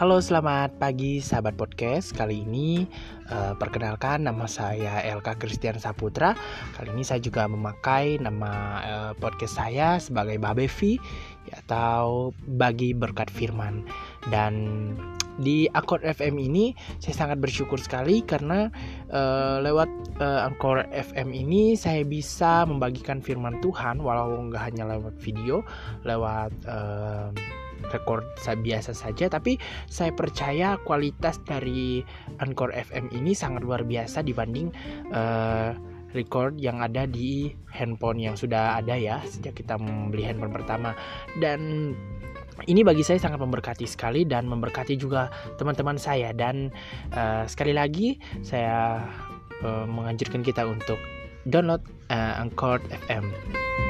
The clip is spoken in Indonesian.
Halo, selamat pagi sahabat podcast. Kali ini perkenalkan nama saya LK Christian Saputra. Kali ini saya juga memakai nama podcast saya sebagai Babefi atau bagi berkat firman. Dan di Akot FM ini saya sangat bersyukur sekali karena lewat Anchor FM ini saya bisa membagikan firman Tuhan walau nggak hanya lewat video, lewat rekor biasa saja, tapi saya percaya kualitas dari Anchor FM ini sangat luar biasa dibanding record yang ada di handphone yang sudah ada ya sejak kita membeli handphone pertama. Dan ini bagi saya sangat memberkati sekali dan memberkati juga teman-teman saya. Dan sekali lagi saya menganjurkan kita untuk download Anchor FM.